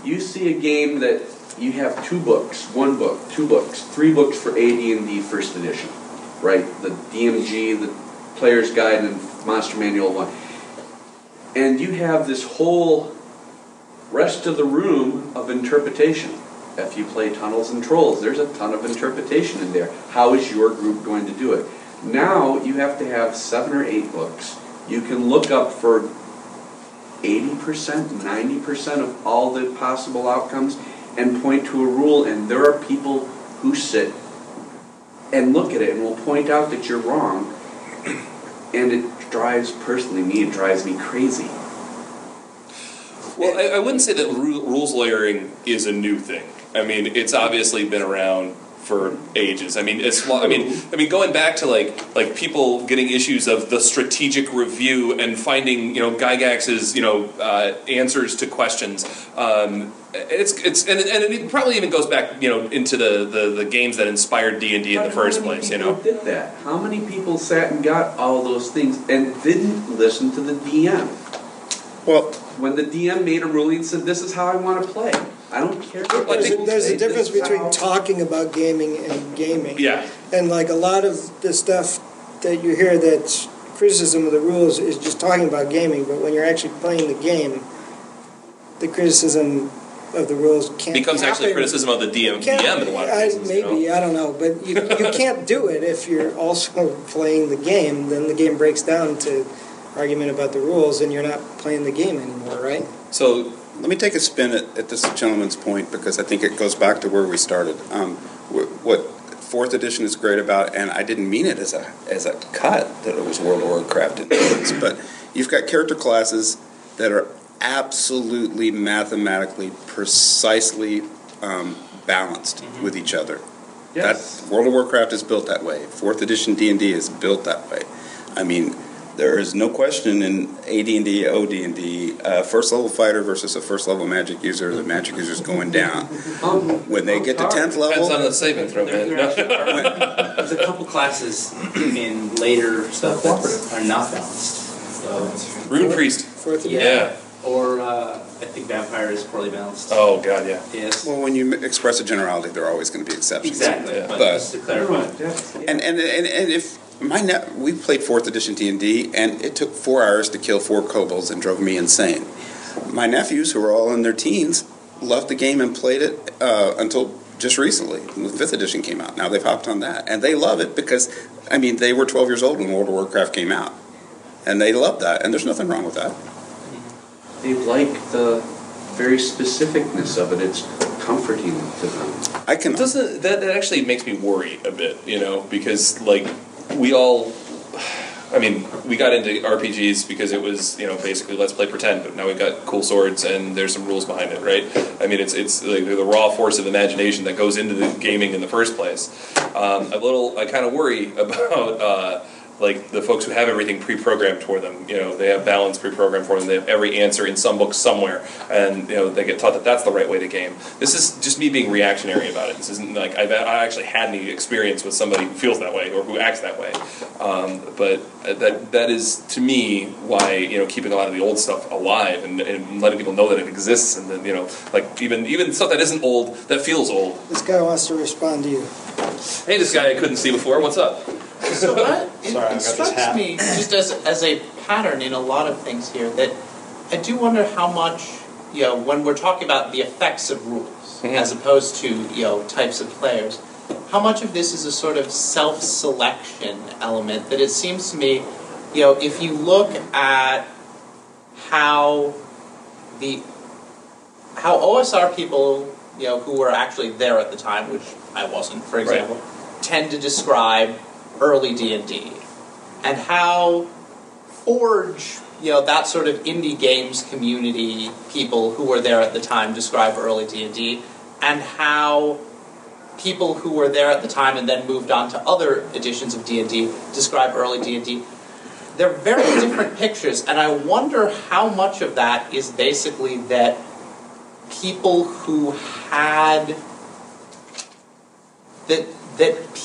you see a game that you have 2 books, 1 book, 2 books, 3 books for AD&D First Edition. Right, the DMG, the Player's Guide, and Monster Manual 1. And you have this whole rest of the room of interpretation. If you play Tunnels and Trolls, there's a ton of interpretation in there. How is your group going to do it? Now you have to have 7 or 8 books. You can look up for 80%, 90% of all the possible outcomes and point to a rule, and there are people who sit and look at it and will point out that you're wrong, and it drives, personally me, it drives me crazy. Well, I wouldn't say that rules lawyering is a new thing. I mean, it's obviously been around for ages. I mean, going back to like people getting issues of the strategic review and finding, you know, Gygax's, you know, answers to questions. It's it probably even goes back, you know, into the games that inspired D&D in the first place. You know, did that? How many people sat and got all those things and didn't listen to the DM? Well, when the DM made a ruling and said, "This is how I want to play," I don't care. There's a difference between talking about gaming and gaming. Yeah. And like a lot of the stuff that you hear that's criticism of the rules is just talking about gaming, but when you're actually playing the game, the criticism of the rules can't becomes happen. Actually criticism of the DM in a lot of cases. Maybe, you know? I don't know. But you can't do it if you're also playing the game. Then the game breaks down to argument about the rules, and you're not playing the game anymore, right? So let me take a spin at this gentleman's point, because I think it goes back to where we started. What Fourth Edition is great about, and I didn't mean it as a cut that it was World of Warcraft in essence, but you've got character classes that are absolutely mathematically precisely balanced with each other. Yes. That World of Warcraft is built that way. Fourth Edition D&D is built that way. I mean, there is no question in AD&D, OD&D, first-level fighter versus a first-level magic user. The magic user's going down. When they get to 10th level... Depends on the saving throw, man. There's a couple classes in later stuff that are not balanced. So, Rune Priest. Yeah. Or I think Vampire is poorly balanced. Oh, God, yeah. Yes. Well, when you express a generality, there are always going to be exceptions. Exactly. Yeah. But just to clarify. Yeah. And if... We played 4th edition D&D, and it took 4 hours to kill 4 kobolds and drove me insane. My nephews, who were all in their teens, loved the game and played it until just recently. The 5th edition came out. Now they've hopped on that. And they love it because, I mean, they were 12 years old when World of Warcraft came out. And they love that, and there's nothing wrong with that. They like the very specificness of it. It's comforting to them. That actually makes me worry a bit, you know, because, like... We got into RPGs because it was, you know, basically let's play pretend, but now we've got cool swords and there's some rules behind it, right? I mean, it's like the raw force of imagination that goes into the gaming in the first place. I kind of worry about, like, the folks who have everything pre-programmed for them. You know, they have balance pre-programmed for them. They have every answer in some book somewhere. And, you know, they get taught that that's the right way to game. This is just me being reactionary about it. This isn't like... I actually had any experience with somebody who feels that way or who acts that way. But that is, to me, why, you know, keeping a lot of the old stuff alive and letting people know that it exists and that, you know, like, even stuff that isn't old, that feels old. This guy wants to respond to you. Hey, this guy I couldn't see before. What's up? So that strikes me just as a pattern in a lot of things here, that I do wonder how much, you know, when we're talking about the effects of rules as opposed to, you know, types of players, how much of this is a sort of self-selection element that it seems to me, you know, if you look at how OSR people, you know, who were actually there at the time, which I wasn't, for example, right, tend to describe early D&D, and how Forge, you know, that sort of indie games community people who were there at the time describe early D&D, and how people who were there at the time and then moved on to other editions of D&D describe early D&D. They're very different pictures, and I wonder how much of that is basically that people who had... that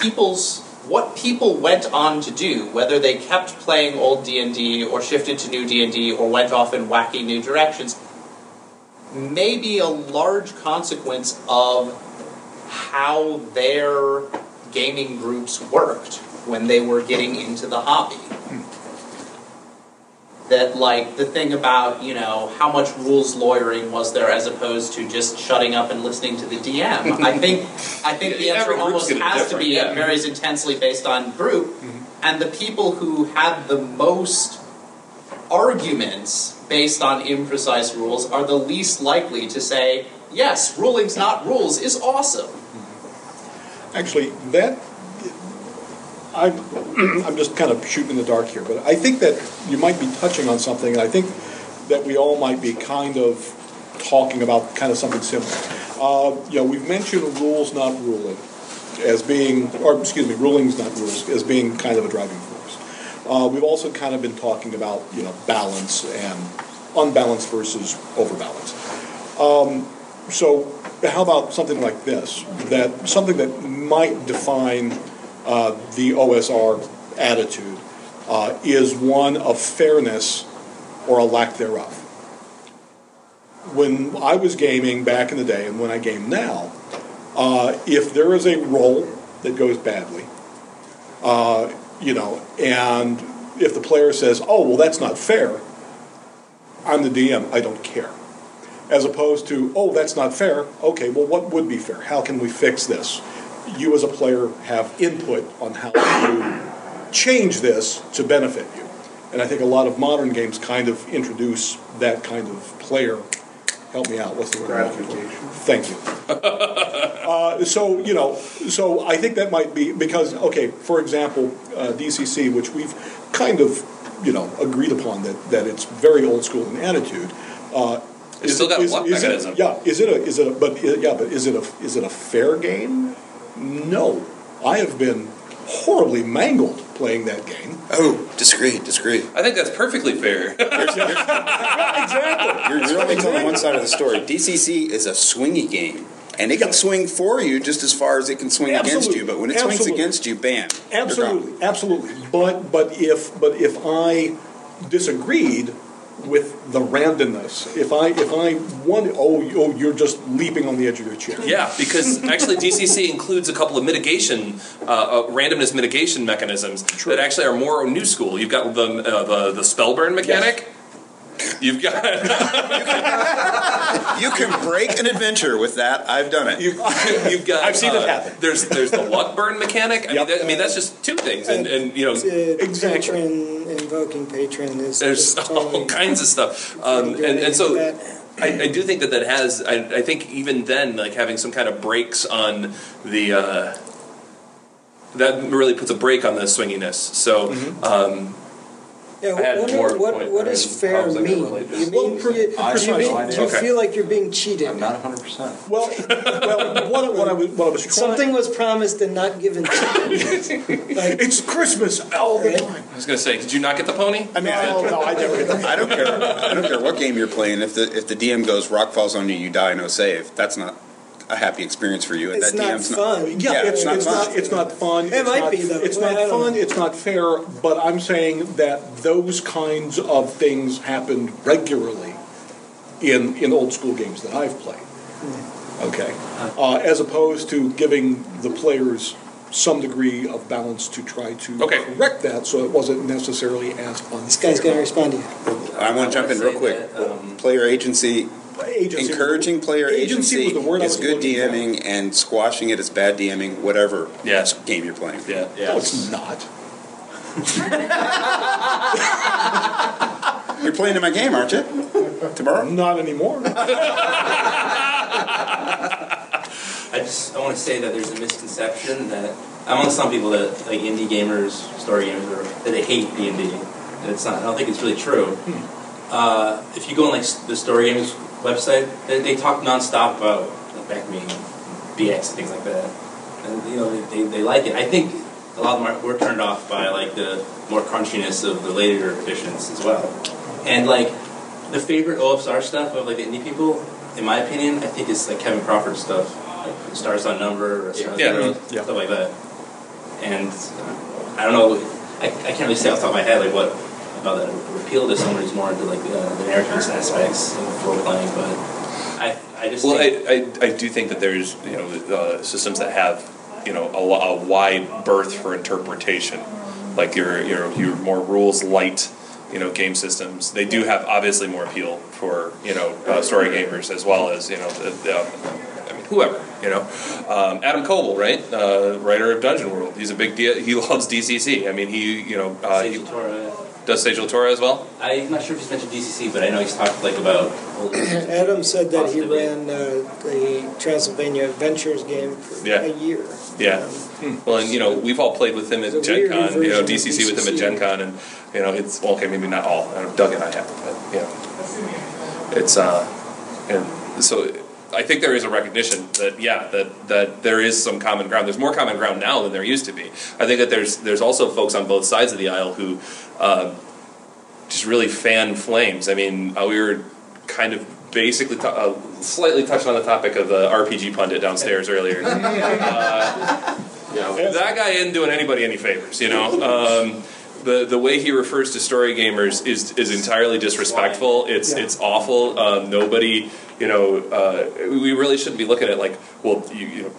people's... what people went on to do, whether they kept playing old D&D or shifted to new D&D or went off in wacky new directions, may be a large consequence of how their gaming groups worked when they were getting into the hobby. That, like, the thing about, you know, how much rules lawyering was there as opposed to just shutting up and listening to the DM. I think the answer almost has to be it varies intensely based on group, mm-hmm. and the people who had the most arguments based on imprecise rules are the least likely to say, yes, ruling's not rules is awesome. Actually, that... I'm just kind of shooting in the dark here, but I think that you might be touching on something, and I think that we all might be kind of talking about kind of something similar. You know, we've mentioned rules not ruling as being, or excuse me, rulings not rules as being kind of a driving force. We've also kind of been talking about, you know, balance and unbalanced versus overbalance. So how about something like this? That something that might define the OSR attitude is one of fairness or a lack thereof. When I was gaming back in the day and when I game now, if there is a roll that goes badly, you know, and if the player says, oh, well, that's not fair, I'm the DM, I don't care. As opposed to, oh, that's not fair, okay, well, what would be fair? How can we fix this? You as a player have input on how to change this to benefit you. And I think a lot of modern games kind of introduce that kind of player. Help me out. What's the word? Gratification. Thank you. So, you know, so I think that might be because, okay, for example, DCC, which we've kind of, you know, agreed upon that it's very old school in attitude. It's still got luck mechanism. Yeah. Is it a fair game? No, I have been horribly mangled playing that game. Oh, disagree. I think that's perfectly fair. Exactly. You're only telling one side of the story. DCC is a swingy game, and it can swing for you just as far as it can swing against you. But when it swings against you, bam. Absolutely. But if I disagreed with the randomness, if I wanted, oh, you're just leaping on the edge of your chair. Yeah, because actually DCC includes a couple of mitigation, randomness mitigation mechanisms True. That actually are more new school. You've got the Spellburn mechanic. Yes. You've got you can break an adventure with that. I've done it. You've got. I've seen it happen. There's the luck burn mechanic. I mean that's just two things, and you know exactly. Invoking patron is there's totally all kinds of stuff, and so I do think that has. I think even then, like having some kind of breaks on the that really puts a break on the swinginess. So. Mm-hmm. Yeah, what does fair mean? Do you feel like you're being cheated? I'm not 100%. Well, what I was something was promised and not given to you. Like, it's Christmas all the time. I was going to say, did you not get the pony? I mean, no, I never get the pony. I don't care what game you're playing. If the DM goes, rock falls on you, you die, no save. That's not a happy experience for you. It's not fun. Yeah, it's not fun. It might be, though. It's not fun. It's not fair. But I'm saying that those kinds of things happened regularly in old school games that I've played. Okay, as opposed to giving the players some degree of balance to try to correct that, so it wasn't necessarily as unfair. This guy's going to respond to you. I want to jump in real quick. Player agency. agency. Encouraging player agency is good DMing, and squashing it is bad DMing, whatever game you're playing. Yeah. No, it's not. You're playing in my game, aren't you? Tomorrow? Not anymore. I want to say that there's a misconception that among some people that like indie gamers, story gamers, or that they hate D&D. It's not. I don't think it's really true. If you go on like the story games website, they talk nonstop about back me, BX and things like that. And you know they like it. I think a lot of them were turned off by like the more crunchiness of the later editions as well. And like the favorite OSR stuff of like the indie people, in my opinion, I think it's like Kevin Crawford stuff. Like Stars on Number, or stuff like that. And I don't know, I can't really say off the top of my head like what about that would appeal to someone who's more into like the narrative aspects of role playing, but I just I do think that there's systems that have a wide berth for interpretation, like your more rules light. Game systems, they do have obviously more appeal for story gamers as well as whoever. Adam Coble, right? Writer of Dungeon World. He's a big he loves DCC. I mean, he does Sage Torah as well. I'm not sure if he's mentioned DCC, but I know he's talked about. Adam said that he ran the Transylvania Adventures game for a year. Yeah. Well, and we've all played with him at Gen Con. DCC with him at Gen Con, and it's okay. Maybe not all. Doug and I have, but it's and so. I think there is a recognition that that there is some common ground. There's more common ground now than there used to be. I think that there's also folks on both sides of the aisle who just really fan flames. I mean, we were kind of basically slightly touched on the topic of the RPG pundit downstairs earlier. That guy isn't doing anybody any favors, The way he refers to story gamers is entirely disrespectful. It's awful. Nobody, we really shouldn't be looking at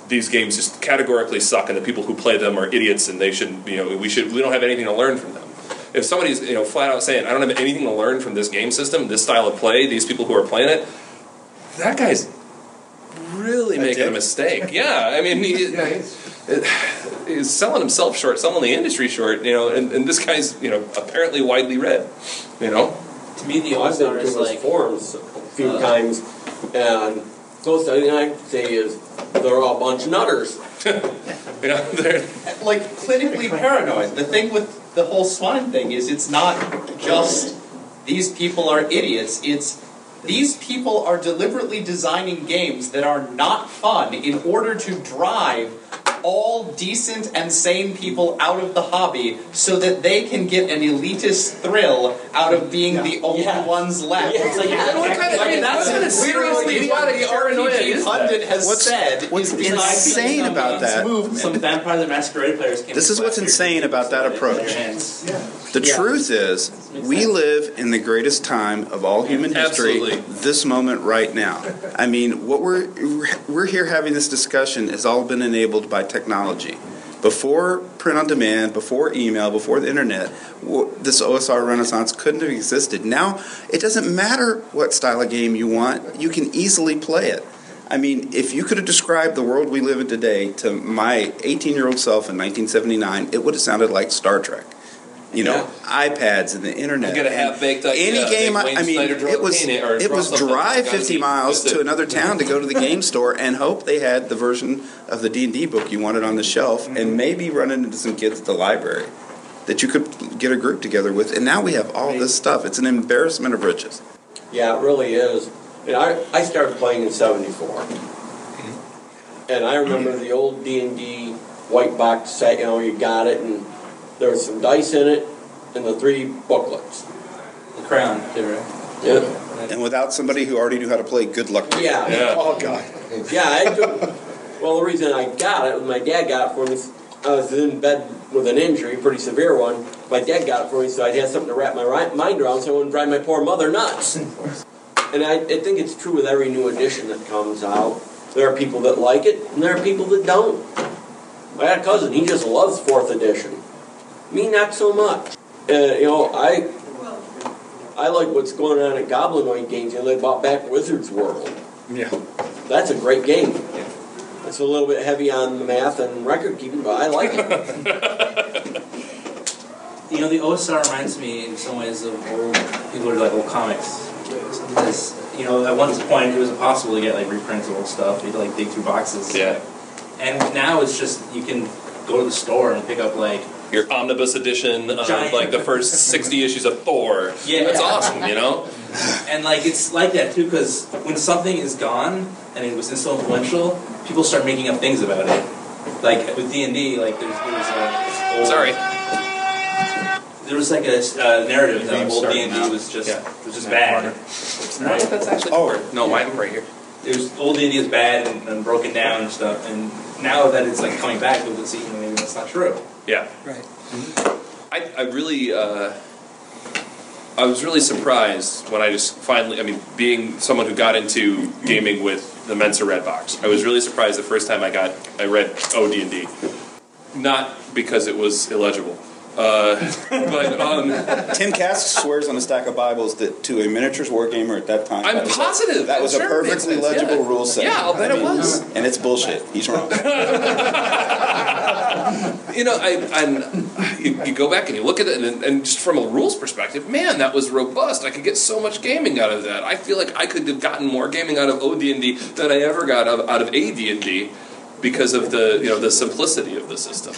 these games just categorically suck, and the people who play them are idiots, and they shouldn't. We don't have anything to learn from them. If somebody's flat out saying, I don't have anything to learn from this game system, this style of play, these people who are playing it, that guy's really making a mistake. He's selling himself short, selling the industry short, and this guy's, apparently widely read, To me, the OSR is like forums a few times, and most of the I'd say is they're all a bunch of nutters. They're like clinically paranoid. The thing with the whole swine thing is it's not just these people are idiots. It's these people are deliberately designing games that are not fun in order to drive all decent and sane people out of the hobby so that they can get an elitist thrill out of being the only ones left. Yeah. It's like, that's kind of seriously what the RPG pundit has said. What's insane about that? Some Vampire the Masquerade players came. This is what's insane about that approach. The truth is, we live in the greatest time of all human history, this moment right now. I mean, what we're here having this discussion has all been enabled by technology. Before print on demand, before email, before the internet, this OSR renaissance couldn't have existed. Now, it doesn't matter what style of game you want, you can easily play it. I mean, if you could have described the world we live in today to my 18-year-old self in 1979, it would have sounded like Star Trek. iPads and the internet. You got a half-baked idea. Any game, it was drive 50 miles to another town to go to the game store and hope they had the version of the D&D book you wanted on the shelf, and maybe run into some kids at the library that you could get a group together with. And now we have all this stuff. It's an embarrassment of riches. Yeah, it really is. I started playing in 74. And I remember the old D&D white box set, you got it, and there was some dice in it, and the three booklets. The crown, too, right? Yeah. And without somebody who already knew how to play, good luck to you. Yeah. Oh, God. Well, the reason I got it was my dad got it for me. I was in bed with an injury, pretty severe one. My dad got it for me, so I had something to wrap my mind around so I wouldn't drive my poor mother nuts. And I think it's true with every new edition that comes out. There are people that like it, and there are people that don't. I had a cousin, he just loves 4th edition. Me, not so much. I I like what's going on at Goblinoid Games. They bought back Wizard's World. Yeah. That's a great game. Yeah. It's a little bit heavy on the math and record keeping, but I like it. You know, the OSR reminds me in some ways of old people who are like old comics. You know, at one point it was impossible to get like reprints of old stuff. You'd like dig through boxes. Yeah. And now it's just you can go to the store and pick up like your omnibus edition of like the first 60 issues of Thor. Yeah, that's awesome, you know. And like it's like that too, because when something is gone and it was so influential, people start making up things about it. Like with D&D, like there's a old, there was like a narrative that old D&D was just bad. No, that's actually I'm right here. It was old D&D is bad and broken down and stuff, and now that it's like coming back, people see maybe that's not true. Yeah. Right. Mm-hmm. I really I was really surprised when I just finally, I mean, being someone who got into gaming with the Mensa Red Box, I was really surprised the first time I read OD&D. Not because it was illegible. Tim Cass swears on a stack of Bibles that to a miniatures wargamer at that time, that was a perfectly legible rule set. Yeah, I'll bet it was. And it's bullshit. He's wrong. You know, you go back and you look at it, and just from a rules perspective, man, that was robust. I could get so much gaming out of that. I feel like I could have gotten more gaming out of OD&D than I ever got out of AD&D because of the simplicity of the system.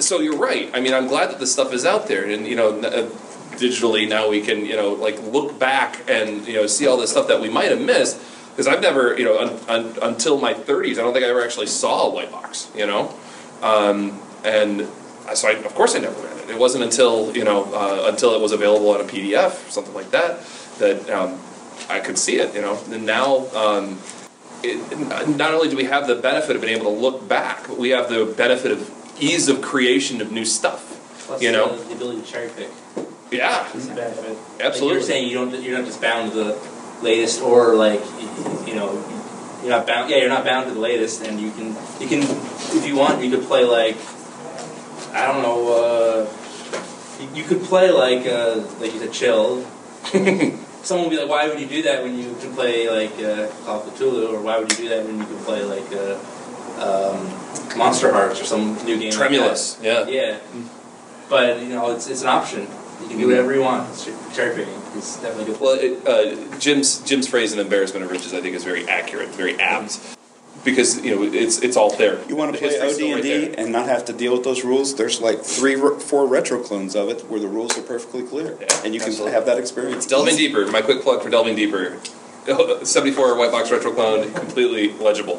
So you're right. I mean, I'm glad that this stuff is out there, and digitally now we can look back and see all this stuff that we might have missed. Because I've never until my 30s, I don't think I ever actually saw a white box. And so of course I never read it. It wasn't until until it was available on a PDF or something like that that I could see it. And now. Not only do we have the benefit of being able to look back, but we have the benefit of ease of creation of new stuff. Plus, the ability to cherry pick. Yeah, absolutely. Like you're saying you're not just bound to the latest, or you're not bound. Yeah, you're not bound to the latest, and you can if you want, you could play you could play like you said, Chill. Someone would be like, why would you do that when you could play Call of Cthulhu, or why would you do that when you could play Monster Hearts or some new game. Tremulous, like that. Yeah. But it's an option. You can do whatever you want. Cherry picking is definitely good. Well, Jim's phrase "an embarrassment of riches" I think is very accurate, very apt, because it's all there. You want to play OD&D and not have to deal with those rules? There's like 3-4 retro clones of it where the rules are perfectly clear, and you can have that experience. Delving Deeper. My quick plug for Delving Deeper. 74 white box retro clone, completely legible.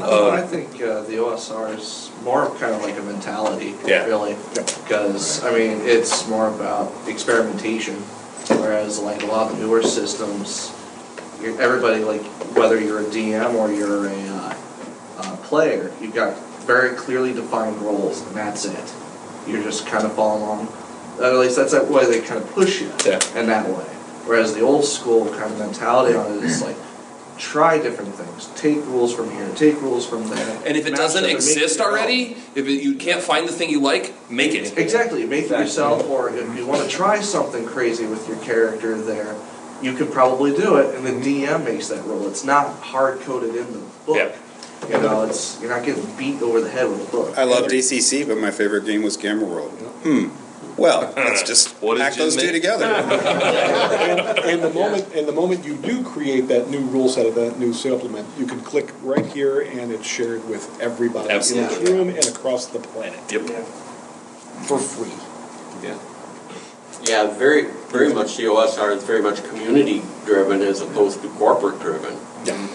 I think the OSR is more kind of like a mentality, really, because it's more about experimentation, whereas a lot of the newer systems, everybody whether you're a DM or you're a player, you've got very clearly defined roles, and that's it. You're just kind of following along. At least that's the way they kind of push you in that way. Whereas the old school kind of mentality on it is try different things. Take rules from here, take rules from there. And if it doesn't exist already, you can't find the thing you like, make it. Exactly, make it yourself, or if you want to try something crazy with your character there, you could probably do it, and the DM makes that rule. It's not hard-coded in the book. Yep. You're not getting beat over the head with a book. I love DCC, but my favorite game was Gamma World. Yeah. Well, let's just pack those two together. and the moment you do create that new rule set of that new supplement, you can click right here, and it's shared with everybody in the room and across the planet. Yep. Yeah. For free. Yeah. Yeah, very, very much the OSR is very much community driven as opposed to corporate driven. Yeah.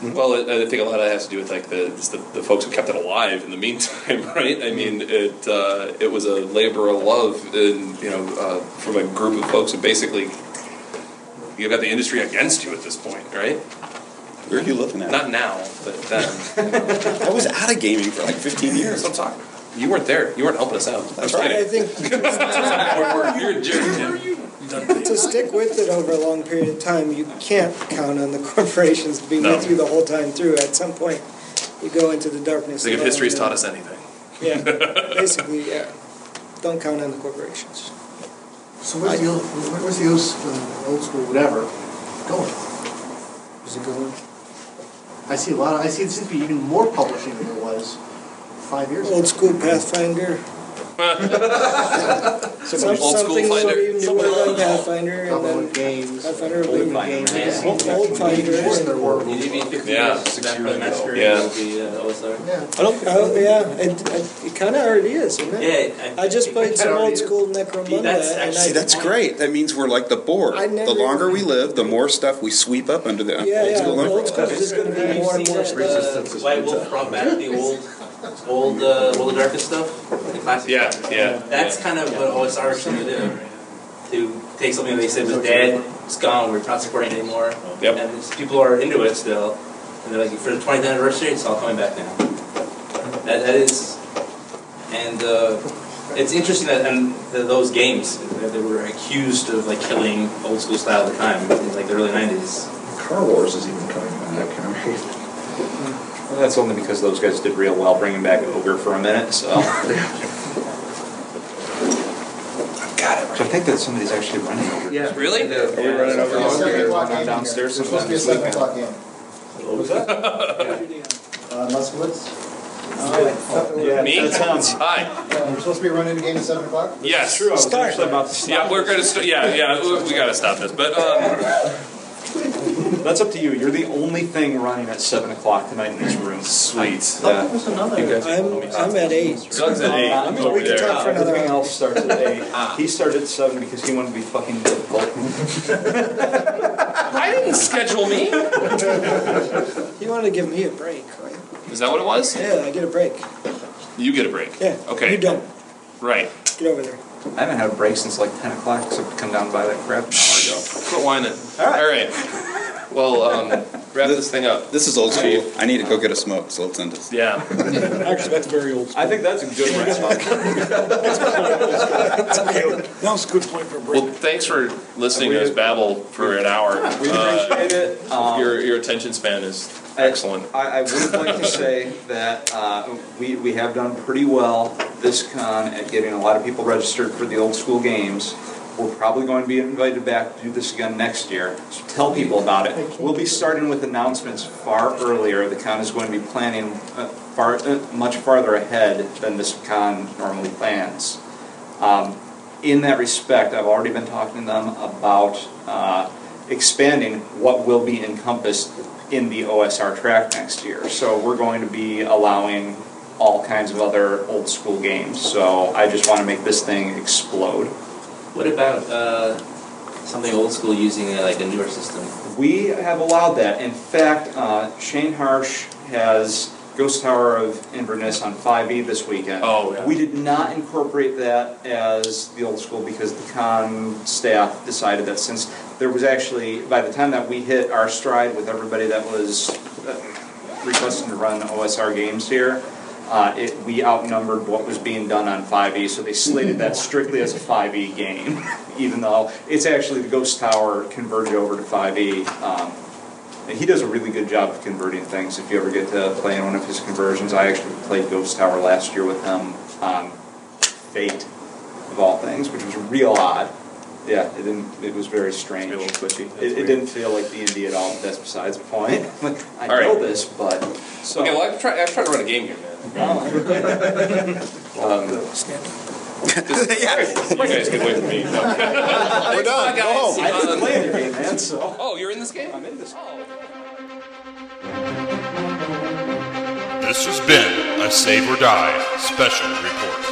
Mm-hmm. Well, I think a lot of that has to do with the folks who kept it alive in the meantime, right? I mean, it was a labor of love, from a group of folks who basically you've got the industry against you at this point, right? Where are you looking at? Not now, but then. I was out of gaming for 15 years. That's what I'm talking about. You weren't there. You weren't helping us out. That's right. I think you're a jerk, Tim. To stick with it over a long period of time, you can't count on the corporations to be with you the whole time through. At some point, you go into the darkness. I think if history's taught us anything. Yeah, basically, yeah. Don't count on the corporations. So where's the old school whatever going? Is it going? I see a lot of, I see it seems to be even more publishing than it was 5 years ago. Old school Pathfinder. Pathfinder and then games. Pathfinder, Old Finder. Yeah, 6 years ago. Yeah. It kind of already is, isn't it? Yeah. I just played some old school Necromunda. That's great. That means we're like the board. The longer we live, the more stuff we sweep up under the old school Necromunda. Old school is just going to be more and more stuff. White Wolf brought back the old World of Darkness stuff. The classic stuff. That's kind of what OSR is trying to do. To take something they said was dead, it's gone, we're not supporting it anymore. Yep. And people are into it still. And they're like, for the 20th anniversary, it's all coming back now. That is... And it's interesting that those games, they were accused of like killing old school style at the time, in like the early 90s. Car Wars is even coming back. Well, that's only because those guys did real well bringing back Ogre for a minute, so... I think that somebody's actually running over. Yeah. Really? Are we running over? We're downstairs. We're supposed to be a 7 o'clock game. What was that? Muszkiewicz? Me? Hi. We're supposed to be running a game at 7 o'clock? Yes. True. I was actually about to stop. Yeah, we're going to we got to stop this. But that's up to you. You're the only thing running at 7 o'clock tonight in this room. Sweet. I'm at 8. Doug's at 8. We can talk for another. Everything else starts at 8. He started at 7 because he wanted to be fucking difficult. I didn't schedule me. You wanted to give me a break, right? Is that what it was? Yeah, I get a break. You get a break? Yeah. Okay. You don't. Right. Get over there. I haven't had a break since like 10 o'clock because I've come down and buy that crap an hour ago. Quit whining. All right. Well, wrap this thing up. This is old school. I need to go get a smoke, so let's end this. Yeah. Actually, that's very old school. I think that's a good wrap-up. That was a good point for a break. Well, thanks for listening to us babble for an hour. Yeah, we appreciate it. Your attention span is excellent. I would like to say that we have done pretty well this con at getting a lot of people registered for the old school games. We're probably going to be invited back to do this again next year, so tell people about it. We'll be starting with announcements far earlier. The con is going to be planning much farther ahead than this con normally plans. In that respect, I've already been talking to them about expanding what will be encompassed in the OSR track next year. So we're going to be allowing all kinds of other old school games. So I just want to make this thing explode. What about something old school using like a newer system? We have allowed that. In fact, Shane Harsh has Ghost Tower of Inverness on 5e this weekend. Oh, yeah. We did not incorporate that as the old school because the con staff decided that since there was actually, by the time that we hit our stride with everybody that was requesting to run OSR games here, we outnumbered what was being done on 5e, so they slated that strictly as a 5e game, even though it's actually the Ghost Tower converted over to 5e. And he does a really good job of converting things. If you ever get to play in one of his conversions, I actually played Ghost Tower last year with him on Fate, of all things, which was real odd. Yeah, it was very strange. It didn't feel like D&D at all, but that's besides the point. I know this, but... So. Okay, well, I've tried to run a game here, man. You guys get away from me. No. We're done. Go home. I didn't play your game, man. So. Oh, you're in this game? I'm in this game. This has been a Save or Die special report.